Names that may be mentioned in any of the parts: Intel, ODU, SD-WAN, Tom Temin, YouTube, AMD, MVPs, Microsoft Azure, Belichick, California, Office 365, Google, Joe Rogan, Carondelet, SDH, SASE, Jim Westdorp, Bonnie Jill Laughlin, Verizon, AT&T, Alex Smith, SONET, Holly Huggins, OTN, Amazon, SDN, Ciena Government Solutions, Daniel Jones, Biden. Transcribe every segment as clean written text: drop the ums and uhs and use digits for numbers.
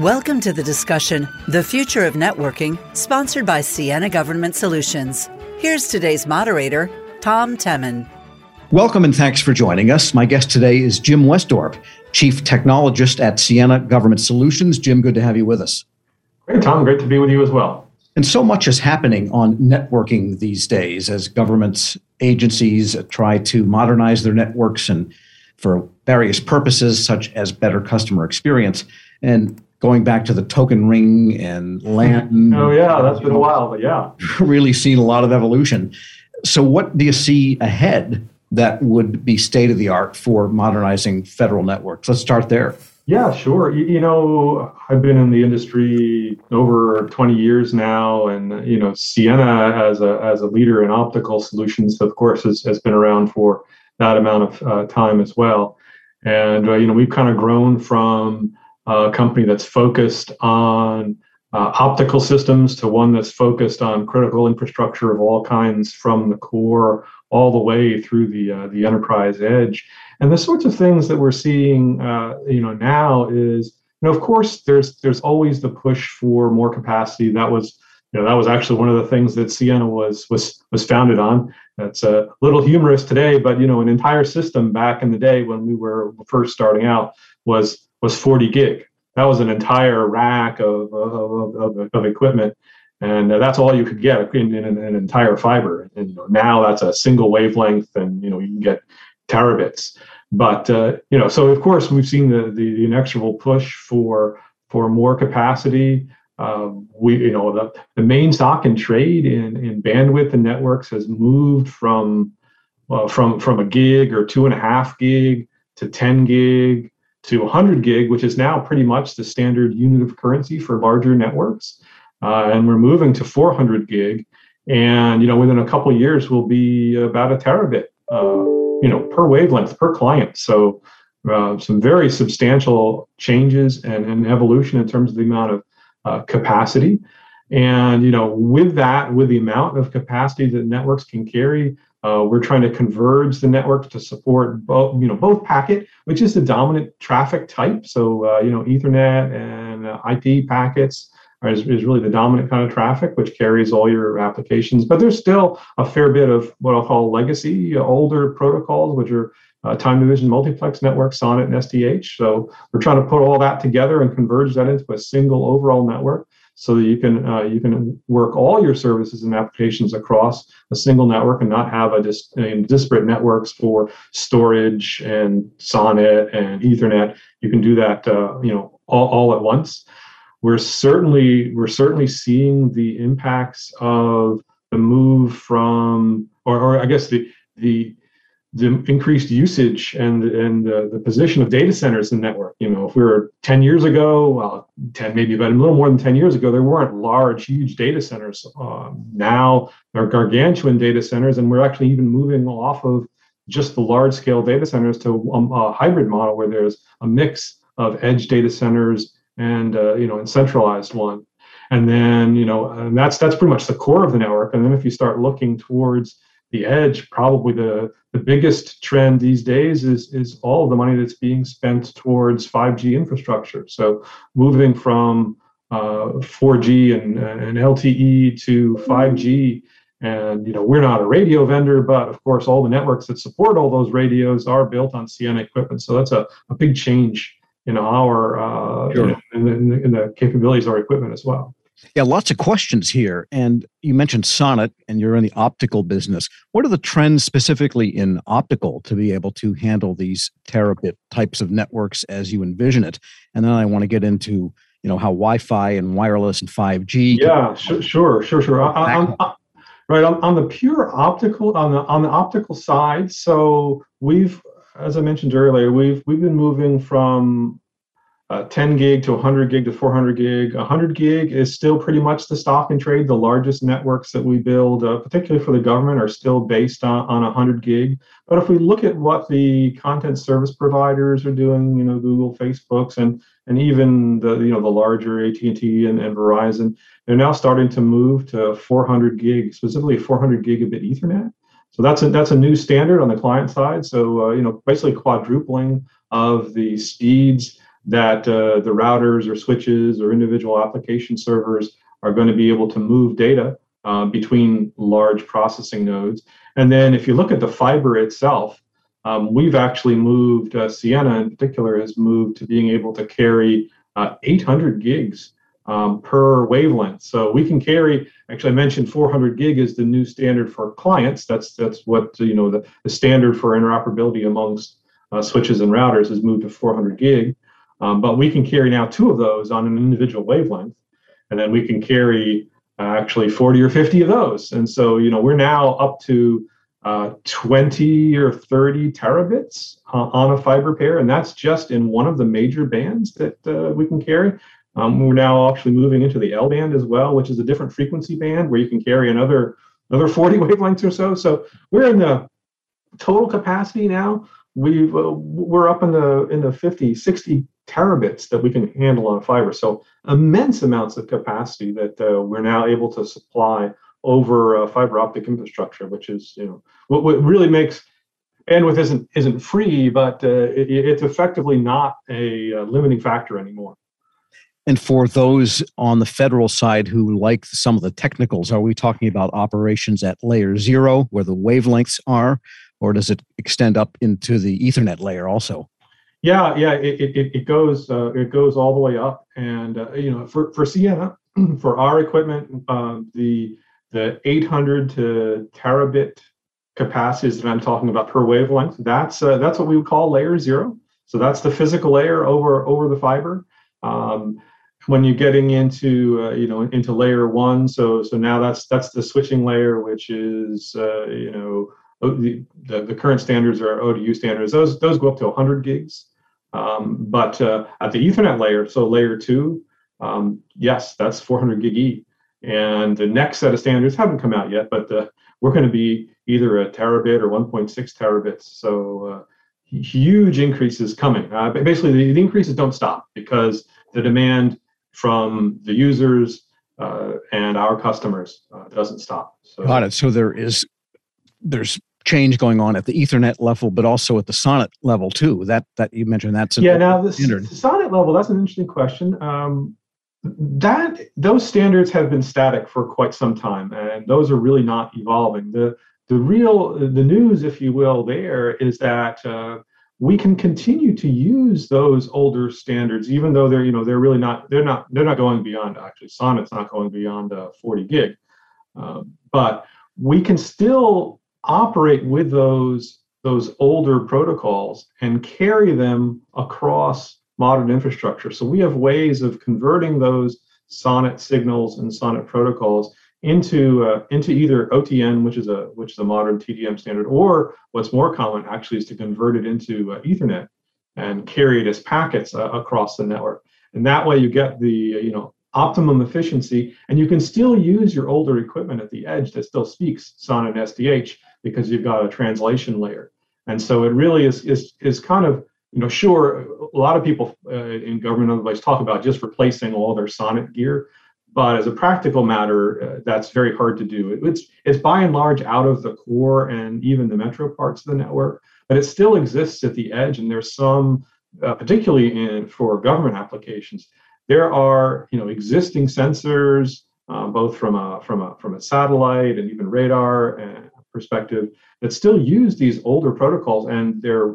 Welcome to the discussion, The Future of Networking, sponsored by Ciena Government Solutions. Here's today's moderator, Tom Temin. Welcome and thanks for joining us. My guest today is Jim Westdorp, Chief Technologist at Ciena Government Solutions. Jim, good to have you with us. Great, Tom. Great to be with you as well. And so much is happening on networking these days as governments, agencies try to modernize their networks and for various purposes, such as better customer experience. And going back to the token ring and LAN. Oh, yeah, that's been a while, but yeah. Really seen a lot of evolution. So what do you see ahead that would be state of the art for modernizing federal networks? Let's start there. Yeah, sure. You know, I've been in the industry over 20 years now, and, you know, Ciena as a leader in optical solutions, of course, has been around for that amount of time as well. And, you know, we've kind of grown from a company that's focused on optical systems to one that's focused on critical infrastructure of all kinds, from the core all the way through the enterprise edge. And the sorts of things that we're seeing, you know, now is, you know, of course, there's always the push for more capacity. That was, you know, that was actually one of the things that Ciena was founded on. That's a little humorous today, but, you know, an entire system back in the day when we were first starting out was 40 gig. That was an entire rack of equipment, and that's all you could get in an entire fiber. And, you know, now that's a single wavelength, and, you know, you can get terabits. But, you know, so of course we've seen the inexorable push for more capacity. We, you know, the main stock in trade in bandwidth and networks has moved from a gig or 2.5 gig to 10 gig to 100 gig, which is now pretty much the standard unit of currency for larger networks. And we're moving to 400 gig. And, you know, within a couple of years, we'll be about a terabit, you know, per wavelength, per client. So some very substantial changes and evolution in terms of the amount of capacity. And, you know, with that, with the amount of capacity that networks can carry, we're trying to converge the networks to support both, you know, both packet, which is the dominant traffic type. So, you know, Ethernet and IP packets is really the dominant kind of traffic, which carries all your applications. But there's still a fair bit of what I'll call legacy, older protocols, which are time division multiplex networks, SONET and SDH. So we're trying to put all that together and converge that into a single overall network, so that you can work all your services and applications across a single network and not have disparate networks for storage and SONET and Ethernet. You can do that, you know, all at once. We're certainly seeing the impacts of the move from, or I guess the increased usage and the position of data centers in the network. You know, if we were 10 years ago, about a little more than 10 years ago, there weren't large, huge data centers. Now there are gargantuan data centers, and we're actually even moving off of just the large scale data centers to a hybrid model where there's a mix of edge data centers and, you know, and centralized one. And then, you know, and that's pretty much the core of the network. And then if you start looking towards the edge, probably the biggest trend these days is all the money that's being spent towards 5G infrastructure. So moving from 4G and LTE to 5G, and, you know, we're not a radio vendor, but of course all the networks that support all those radios are built on Ciena equipment. So that's a big change in our sure. in the capabilities of our equipment as well. Yeah, lots of questions here. And you mentioned SONET, and you're in the optical business. What are the trends specifically in optical to be able to handle these terabit types of networks as you envision it? And then I want to get into, you know, how Wi-Fi and wireless and 5G. Yeah, sure. Right, on the pure optical, on the optical side. So we've, as I mentioned earlier, we've been moving from 10 gig to 100 gig to 400 gig. 100 gig is still pretty much the stock in trade. The largest networks that we build, particularly for the government, are still based on 100 gig. But if we look at what the content service providers are doing, you know, Google, Facebooks, and even the, you know, the larger AT&T and Verizon, they're now starting to move to 400 gig, specifically 400 gigabit Ethernet. So that's a new standard on the client side. So, you know, basically quadrupling of the speeds that the routers or switches or individual application servers are going to be able to move data between large processing nodes. And then if you look at the fiber itself, we've actually moved, Ciena in particular has moved to being able to carry 800 gigs per wavelength. So we can carry, actually I mentioned 400 gig is the new standard for clients. That's what, you know, the standard for interoperability amongst switches and routers has moved to 400 gig. But we can carry now 2 of those on an individual wavelength. And then we can carry actually 40 or 50 of those. And so, you know, we're now up to 20 or 30 terabits on a fiber pair. And that's just in one of the major bands that we can carry. We're now actually moving into the L band as well, which is a different frequency band where you can carry another 40 wavelengths or so. So we're in the total capacity now. We're up in the 50, 60 terabits that we can handle on fiber. So immense amounts of capacity that we're now able to supply over fiber optic infrastructure, which is, you know, what really makes bandwidth isn't free, but it's effectively not a limiting factor anymore. And for those on the federal side who like some of the technicals, are we talking about operations at layer 0 where the wavelengths are, or does it extend up into the Ethernet layer also? Yeah, it goes all the way up, and you know, for Ciena, for our equipment, the 800 to terabit capacities that I'm talking about per wavelength, that's what we would call layer 0. So that's the physical layer over the fiber. When you're getting into you know, into layer 1, so now that's the switching layer, which is you know. The current standards are ODU standards. Those go up to 100 gigs, but at the Ethernet layer, so layer 2, yes, that's 400 gig E. And the next set of standards haven't come out yet, but we're going to be either a terabit or 1.6 terabits. So huge increases coming. Basically, the increases don't stop because the demand from the users and our customers doesn't stop. So, got it. So there's change going on at the Ethernet level, but also at the SONET level too. That you mentioned, that's an standard. The SONET level, that's an interesting question. Those standards have been static for quite some time, and those are really not evolving. The news, if you will, there is that we can continue to use those older standards, even though they're not going beyond. Actually, SONET's not going beyond 40 gig, but we can still operate with those older protocols and carry them across modern infrastructure. So we have ways of converting those SONET signals and SONET protocols into either OTN, which is a modern TDM standard, or what's more common actually is to convert it into Ethernet and carry it as packets across the network. And that way you get the optimum efficiency, and you can still use your older equipment at the edge that still speaks SONET and SDH because you've got a translation layer. And so it really is kind of, sure, a lot of people in government and other places talk about just replacing all their SONET gear, but as a practical matter, that's very hard to do. It's by and large out of the core and even the metro parts of the network, but it still exists at the edge, and there's some, particularly for government applications, there are, existing sensors, both from a satellite and even radar perspective, that still use these older protocols, and they're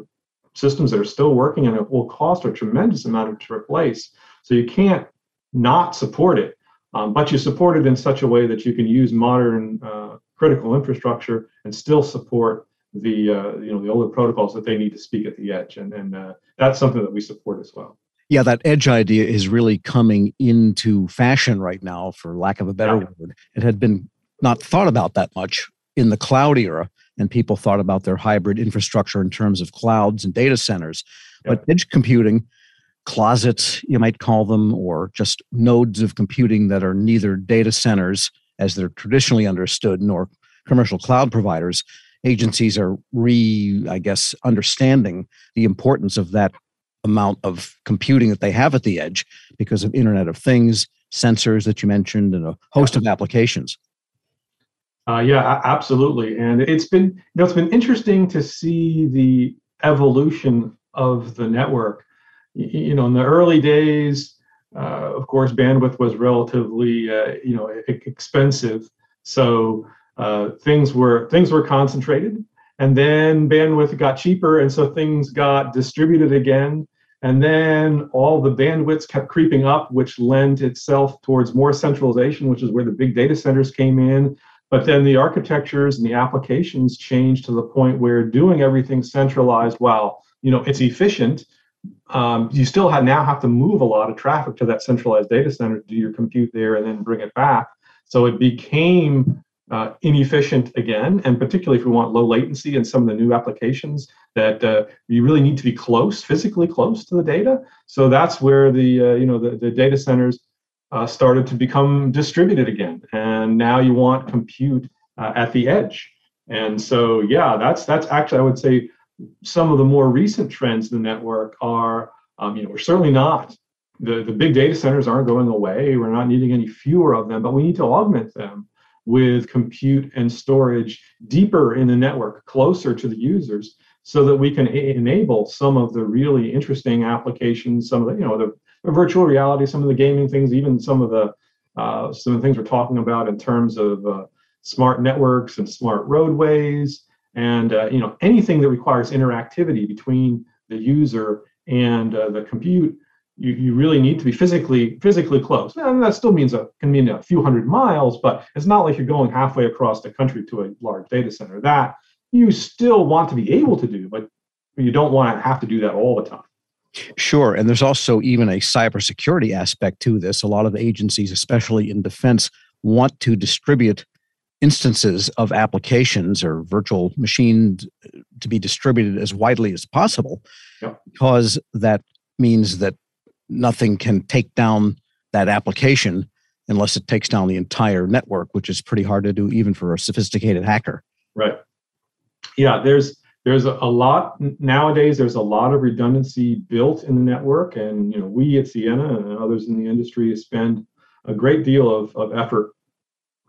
systems that are still working, and it will cost a tremendous amount to replace. So you can't not support it, but you support it in such a way that you can use modern critical infrastructure and still support the the older protocols that they need to speak at the edge, and that's something that we support as well. Yeah, that edge idea is really coming into fashion right now, for lack of a better word. It had been not thought about that much in the cloud era, and people thought about their hybrid infrastructure in terms of clouds and data centers. Yeah. But edge computing, closets, you might call them, or just nodes of computing that are neither data centers, as they're traditionally understood, nor commercial cloud providers. Agencies are understanding the importance of that amount of computing that they have at the edge because of Internet of Things, sensors that you mentioned, and a host of applications. Yeah, absolutely. And it's been interesting to see the evolution of the network. you know, in the early days, of course, bandwidth was relatively, you know, expensive. So things were concentrated, and then bandwidth got cheaper, and so things got distributed again. And then all the bandwidths kept creeping up, which lent itself towards more centralization, which is where the big data centers came in. But then the architectures and the applications changed to the point where doing everything centralized, while, you know, it's efficient, you still now have to move a lot of traffic to that centralized data center to do your compute there and then bring it back. So it became inefficient again, and particularly if we want low latency and some of the new applications that you really need to be close, physically close to the data. So that's where the data centers started to become distributed again, and now you want compute at the edge. And so, yeah, that's actually, I would say, some of the more recent trends in the network are, you know, we're certainly not, the big data centers aren't going away. We're not needing any fewer of them, but we need to augment them with compute and storage deeper in the network, closer to the users, so that we can enable some of the really interesting applications, some of the, you know, the virtual reality, some of the gaming things, even some of the things we're talking about in terms of smart networks and smart roadways, and you know, anything that requires interactivity between the user and the compute. You really need to be physically close. And that still means can mean a few hundred miles, but it's not like you're going halfway across the country to a large data center. That you still want to be able to do, but you don't want to have to do that all the time. Sure. And there's also even a cybersecurity aspect to this. A lot of agencies, especially in defense, want to distribute instances of applications or virtual machines to be distributed as widely as possible, yep, because that means that nothing can take down that application unless it takes down the entire network, which is pretty hard to do even for a sophisticated hacker. Right. Yeah, there's a lot nowadays, there's a lot of redundancy built in the network. And you know, we at Ciena and others in the industry spend a great deal of effort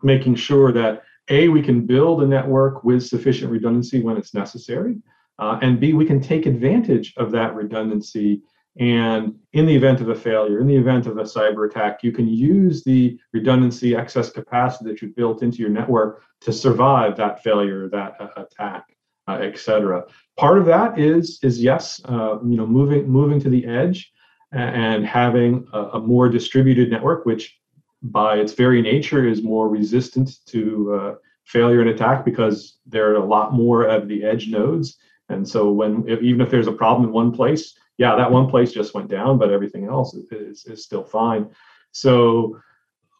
making sure that A, we can build a network with sufficient redundancy when it's necessary, and B, we can take advantage of that redundancy. And in the event of a failure, in the event of a cyber attack, you can use the redundancy excess capacity that you built into your network to survive that failure, that attack, et cetera. Part of that is yes, you know, moving to the edge and having a more distributed network, which by its very nature is more resistant to failure and attack because there are a lot more of the edge nodes. And so even if there's a problem in one place, yeah, that one place just went down, but everything else is still fine. So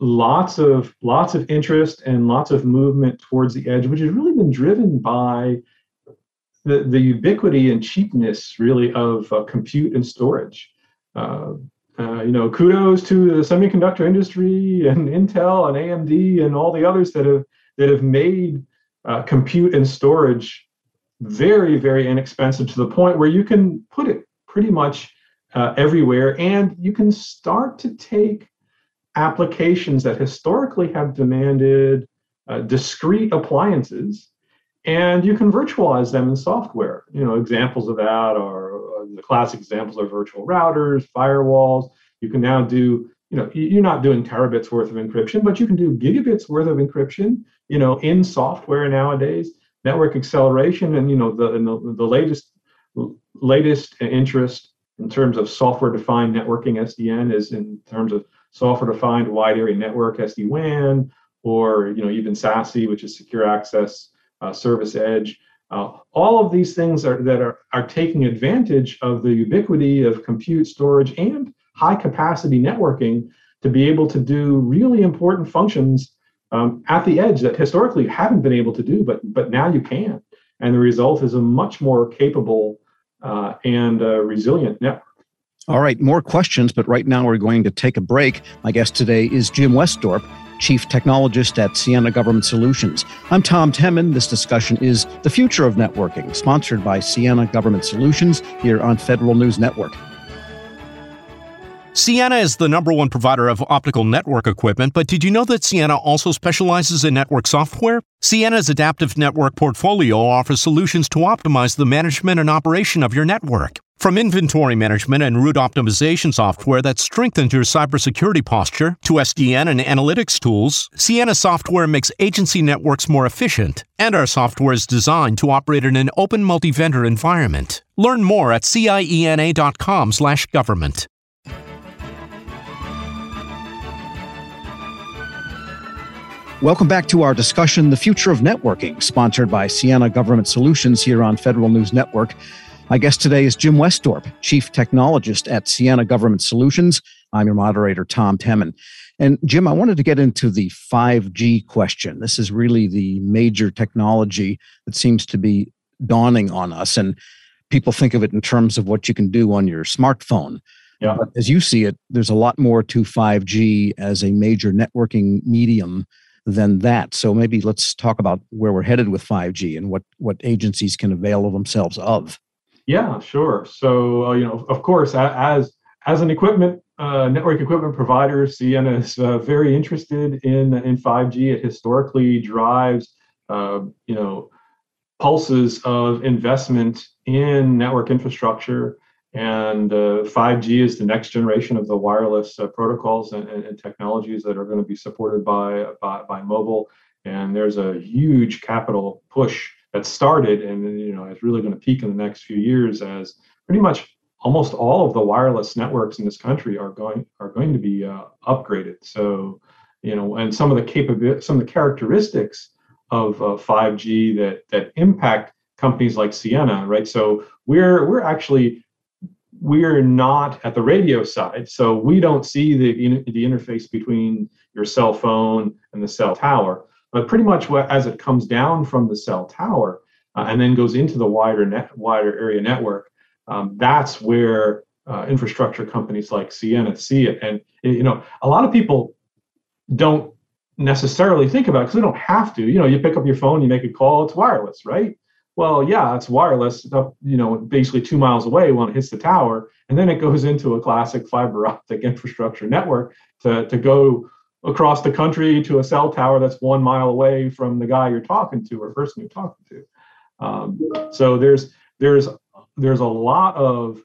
lots of interest and lots of movement towards the edge, which has really been driven by the ubiquity and cheapness, really, of compute and storage. You know, kudos to the semiconductor industry and Intel and AMD and all the others that have made compute and storage very, very inexpensive to the point where you can put it pretty much everywhere. And you can start to take applications that historically have demanded discrete appliances, and you can virtualize them in software. You know, examples of that are the classic examples are virtual routers, firewalls. You can now do, you know, you're not doing terabits worth of encryption, but you can do gigabits worth of encryption, you know, in software nowadays, network acceleration, and, you know, the latest interest in terms of software-defined networking, SDN, is in terms of software-defined wide area network, SD-WAN, or, you know, even SASE, which is secure access, service edge. All of these things are taking advantage of the ubiquity of compute, storage, and high-capacity networking to be able to do really important functions at the edge that historically you haven't been able to do, but now you can. And the result is a much more capable and resilient network. All right, more questions, but right now we're going to take a break. My guest today is Jim Westdorp, Chief Technologist at Ciena Government Solutions. I'm Tom Temin. This discussion is The Future of Networking, sponsored by Ciena Government Solutions here on Federal News Network. Ciena is the #1 provider of optical network equipment, but did you know that Ciena also specializes in network software? Ciena's adaptive network portfolio offers solutions to optimize the management and operation of your network. From inventory management and route optimization software that strengthens your cybersecurity posture to SDN and analytics tools, Ciena software makes agency networks more efficient, and our software is designed to operate in an open multi-vendor environment. Learn more at ciena.com/government. Welcome back to our discussion, The Future of Networking, sponsored by Ciena Government Solutions here on Federal News Network. My guest today is Jim Westdorp, Chief Technologist at Ciena Government Solutions. I'm your moderator, Tom Temin. And Jim, I wanted to get into the 5G question. This is really the major technology that seems to be dawning on us. And people think of it in terms of what you can do on your smartphone. Yeah. But as you see it, there's a lot more to 5G as a major networking medium than that. So maybe let's talk about where we're headed with 5G and what agencies can avail themselves of. Yeah, sure. So, of course, as an equipment, network equipment provider, Ciena is very interested in 5G. It historically drives, pulses of investment in network infrastructure. And 5G is the next generation of the wireless protocols and technologies that are going to be supported by mobile. And there's a huge capital push that started, and it's really going to peak in the next few years as pretty much almost all of the wireless networks in this country are going to be upgraded. So, and some of the characteristics of 5G that impact companies like Ciena, right? So we're not at the radio side, so we don't see the interface between your cell phone and the cell tower. But pretty much as it comes down from the cell tower and then goes into the wider area network, that's where infrastructure companies like Ciena see it. And a lot of people don't necessarily think about it because they don't have to. You pick up your phone, you make a call, it's wireless, right? Well, yeah, it's wireless, basically 2 miles away when it hits the tower, and then it goes into a classic fiber optic infrastructure network to go across the country to a cell tower that's 1 mile away from the guy you're talking to or person you're talking to. So there's a lot of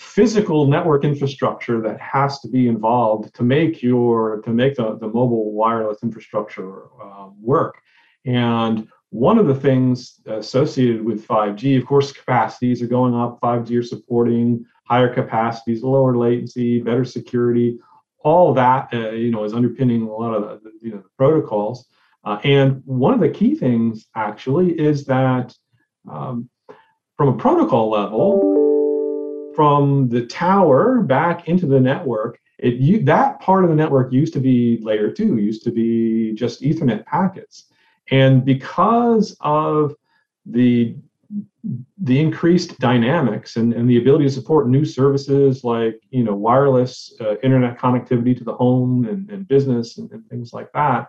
physical network infrastructure that has to be involved to make the mobile wireless infrastructure work. And one of the things associated with 5G, of course, capacities are going up. 5G are supporting higher capacities, lower latency, better security. All that, is underpinning a lot of the protocols. And one of the key things, actually, is that from a protocol level, from the tower back into the network, that part of the network used to be layer 2, used to be just Ethernet packets. And because of the increased dynamics and the ability to support new services like wireless internet connectivity to the home and business and things like that,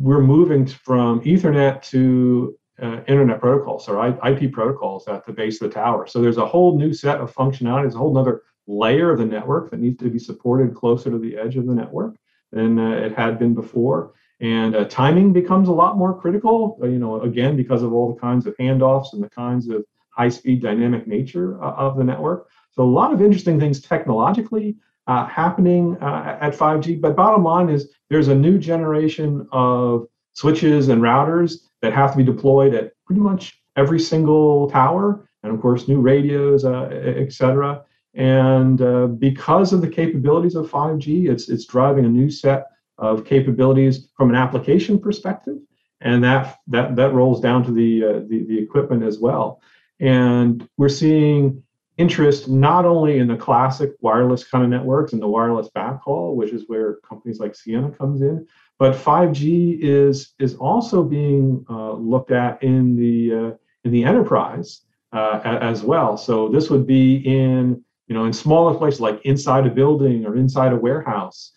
we're moving from Ethernet to internet protocols or IP protocols at the base of the tower. So there's a whole new set of functionalities, a whole other layer of the network that needs to be supported closer to the edge of the network than it had been before. And timing becomes a lot more critical, again, because of all the kinds of handoffs and the kinds of high-speed dynamic nature of the network. So a lot of interesting things technologically happening at 5G. But bottom line is there's a new generation of switches and routers that have to be deployed at pretty much every single tower, and of course, new radios, et cetera. And because of the capabilities of 5G, it's driving a new set of capabilities from an application perspective, and that rolls down to the equipment as well. And we're seeing interest not only in the classic wireless kind of networks and the wireless backhaul, which is where companies like Ciena comes in, but 5G is also being looked at in the enterprise as well. So this would be in smaller places like inside a building or inside a warehouse,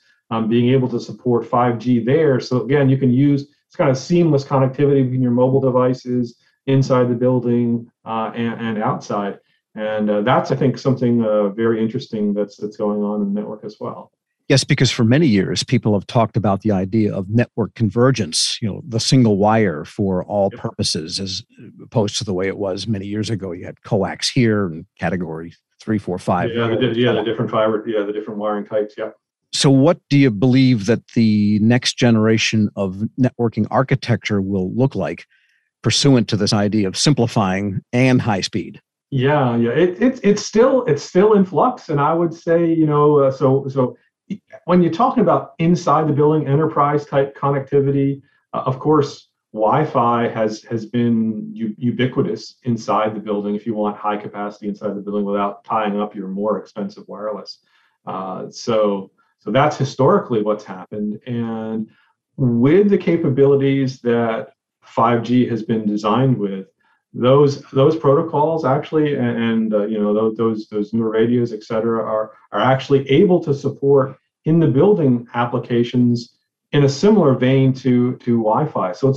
being able to support 5G there. So again, you can use this kind of seamless connectivity between your mobile devices inside the building and outside. And that's, I think, something very interesting that's going on in the network as well. Yes, because for many years, people have talked about the idea of network convergence, you know, the single wire for all purposes, as opposed to the way it was many years ago. You had coax here and category 3, 4, 5. The different fiber, the different wiring types, So what do you believe that the next generation of networking architecture will look like pursuant to this idea of simplifying and high speed? It's still in flux. And I would say, you know, so when you're talking about inside the building, enterprise type connectivity, of course, Wi-Fi has been ubiquitous inside the building if you want high capacity inside the building without tying up your more expensive wireless. So that's historically what's happened. And with the capabilities that 5G has been designed with, those protocols actually, and you know, those new radios, et cetera, are actually able to support in the building applications in a similar vein to Wi-Fi. So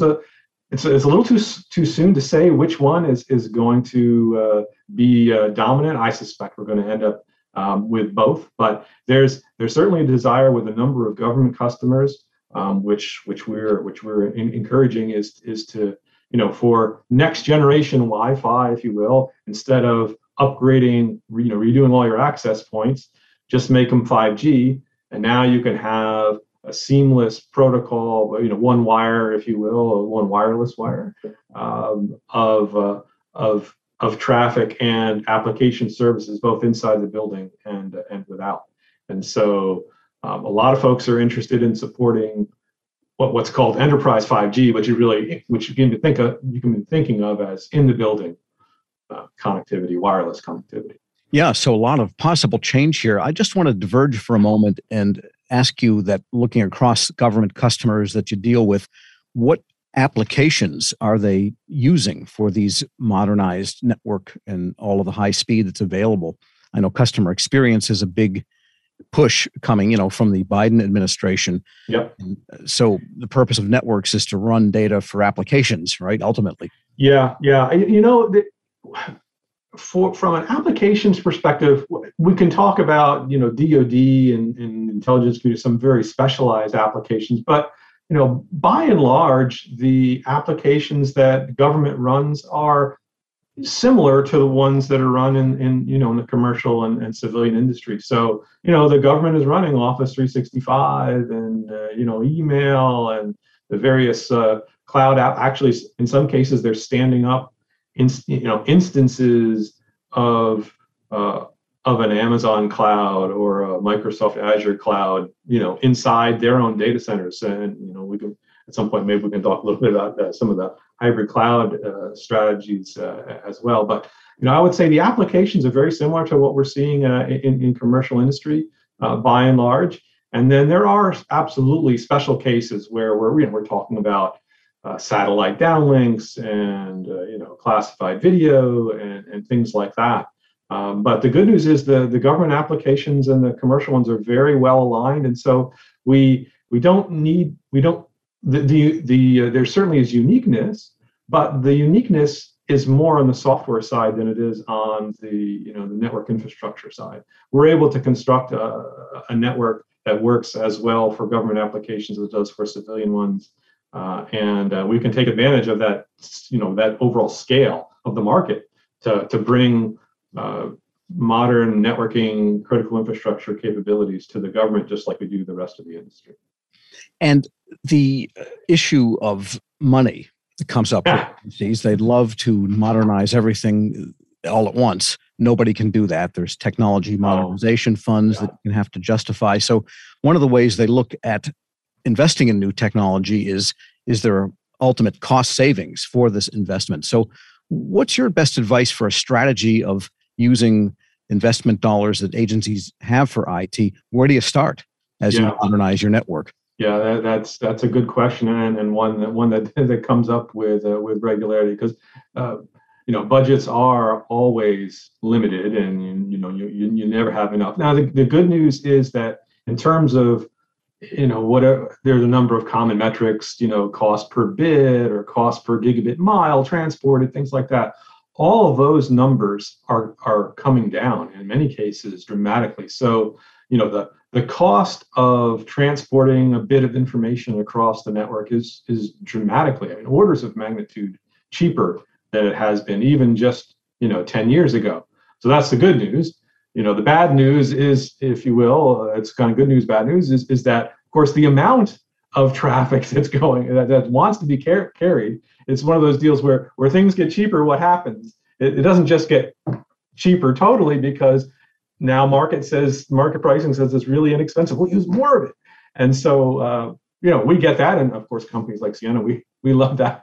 it's a little too soon to say which one is going to be dominant. I suspect we're going to end up with both, but there's certainly a desire with a number of government customers, which we're encouraging is to, you know, for next generation Wi-Fi, if you will, instead of upgrading, redoing all your access points, just make them 5G. And now you can have a seamless protocol, you know, one wire, if you will, or one wireless wire of traffic and application services, both inside the building and without. And so a lot of folks are interested in supporting what's called enterprise 5G, which you can be thinking of as in the building connectivity, wireless connectivity. Yeah, so a lot of possible change here. I just want to diverge for a moment and ask you that, looking across government customers that you deal with, what applications are they using for these modernized network and all of the high speed that's available? I know customer experience is a big push coming, you know, from the Biden administration. Yep. And so the purpose of networks is to run data for applications, right? Ultimately. Yeah. You know, from an applications perspective, we can talk about, you know, DoD and intelligence community, some very specialized applications, but, you know, by and large, the applications that government runs are similar to the ones that are run in the commercial and civilian industry. So, you know, the government is running Office 365 and, email and the various cloud app. Actually, in some cases, they're standing up, instances of an Amazon cloud or a Microsoft Azure cloud, you know, inside their own data centers. And, you know, we can, at some point, maybe we can talk a little bit about some of the hybrid cloud strategies as well. But, you know, I would say the applications are very similar to what we're seeing in commercial industry by and large. And then there are absolutely special cases where we're talking about satellite downlinks and, classified video and things like that. But the good news is the government applications and the commercial ones are very well aligned, and so we don't need there certainly is uniqueness, but the uniqueness is more on the software side than it is on the network infrastructure side. We're able to construct a network that works as well for government applications as it does for civilian ones, and we can take advantage of that that overall scale of the market to bring modern networking, critical infrastructure capabilities to the government, just like we do the rest of the industry. And the issue of money comes up. They'd love to modernize everything all at once. Nobody can do that. There's technology modernization funds that you have to justify. So one of the ways they look at investing in new technology is there ultimate cost savings for this investment. So what's your best advice for a strategy of using investment dollars that agencies have for IT? Where do you start as you modernize your network? Yeah, that's a good question, and one that comes up with regularity, because budgets are always limited, and you never have enough. Now, the good news is that in terms of there's a number of common metrics, cost per bit or cost per gigabit mile transported, things like that. All of those numbers are coming down in many cases dramatically. So, The cost of transporting a bit of information across the network is dramatically, I mean, orders of magnitude cheaper than it has been even just, 10 years ago. So that's the good news. The bad news is, if you will, it's kind of good news, bad news, is that, of course, the amount of traffic that's going, that wants to be carried, it's one of those deals where things get cheaper, what happens? It doesn't just get cheaper totally because now market pricing says it's really inexpensive. We'll use more of it. And so, we get that. And of course, companies like Ciena, we love that.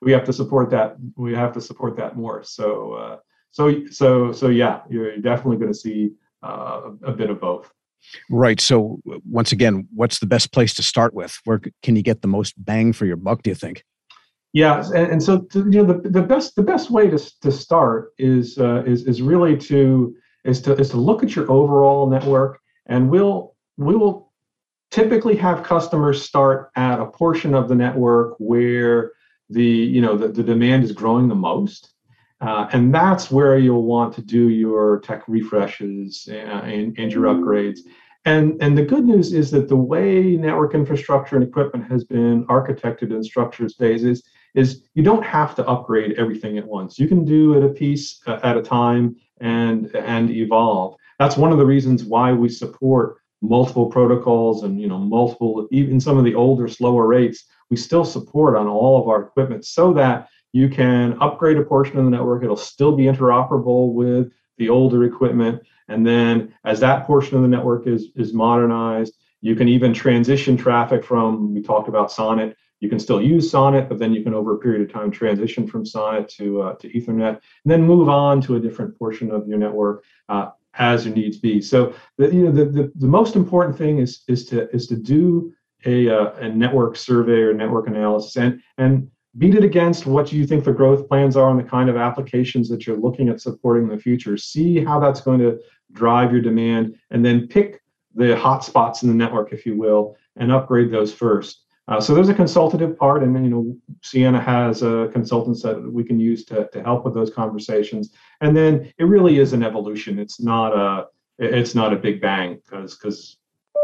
We have to support that. We have to support that more. So, so yeah, you're definitely going to see a bit of both. Right. So once again, what's the best place to start with? Where can you get the most bang for your buck, do you think? Yeah, and so the best way to start is really to look at your overall network, and we will typically have customers start at a portion of the network where the demand is growing the most, and that's where you'll want to do your tech refreshes and your upgrades. And the good news is that the way network infrastructure and equipment has been architected and structured these days is you don't have to upgrade everything at once. You can do it a piece at a time and evolve. That's one of the reasons why we support multiple protocols and multiple, even some of the older, slower rates, we still support on all of our equipment so that you can upgrade a portion of the network. It'll still be interoperable with the older equipment. And then as that portion of the network is modernized, you can even transition traffic from, we talked about SONET, you can still use SONET, but then you can over a period of time transition from SONET to Ethernet, and then move on to a different portion of your network as your needs be. So the most important thing is to do a network survey or network analysis and beat it against what you think the growth plans are and the kind of applications that you're looking at supporting in the future. See how that's going to drive your demand, and then pick the hot spots in the network, if you will, and upgrade those first. So there's a consultative part, and Ciena has consultants that we can use to help with those conversations. And then it really is an evolution. It's not a big bang because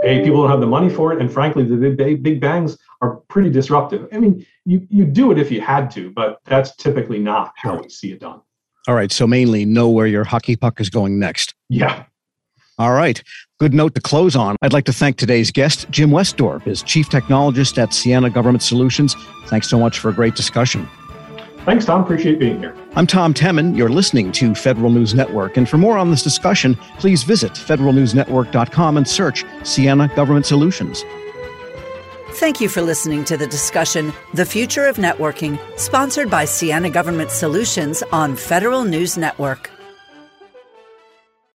hey, people don't have the money for it, and frankly, the big bangs are pretty disruptive. I mean, you do it if you had to, but that's typically not how we see it done. All right, so mainly know where your hockey puck is going next. Yeah. All right, good note to close on. I'd like to thank today's guest, Jim Westdorp, his Chief Technologist at Ciena Government Solutions. Thanks so much for a great discussion. Thanks, Tom. Appreciate being here. I'm Tom Temin. You're listening to Federal News Network. And for more on this discussion, please visit federalnewsnetwork.com and search Ciena Government Solutions. Thank you for listening to the discussion, The Future of Networking, sponsored by Ciena Government Solutions on Federal News Network.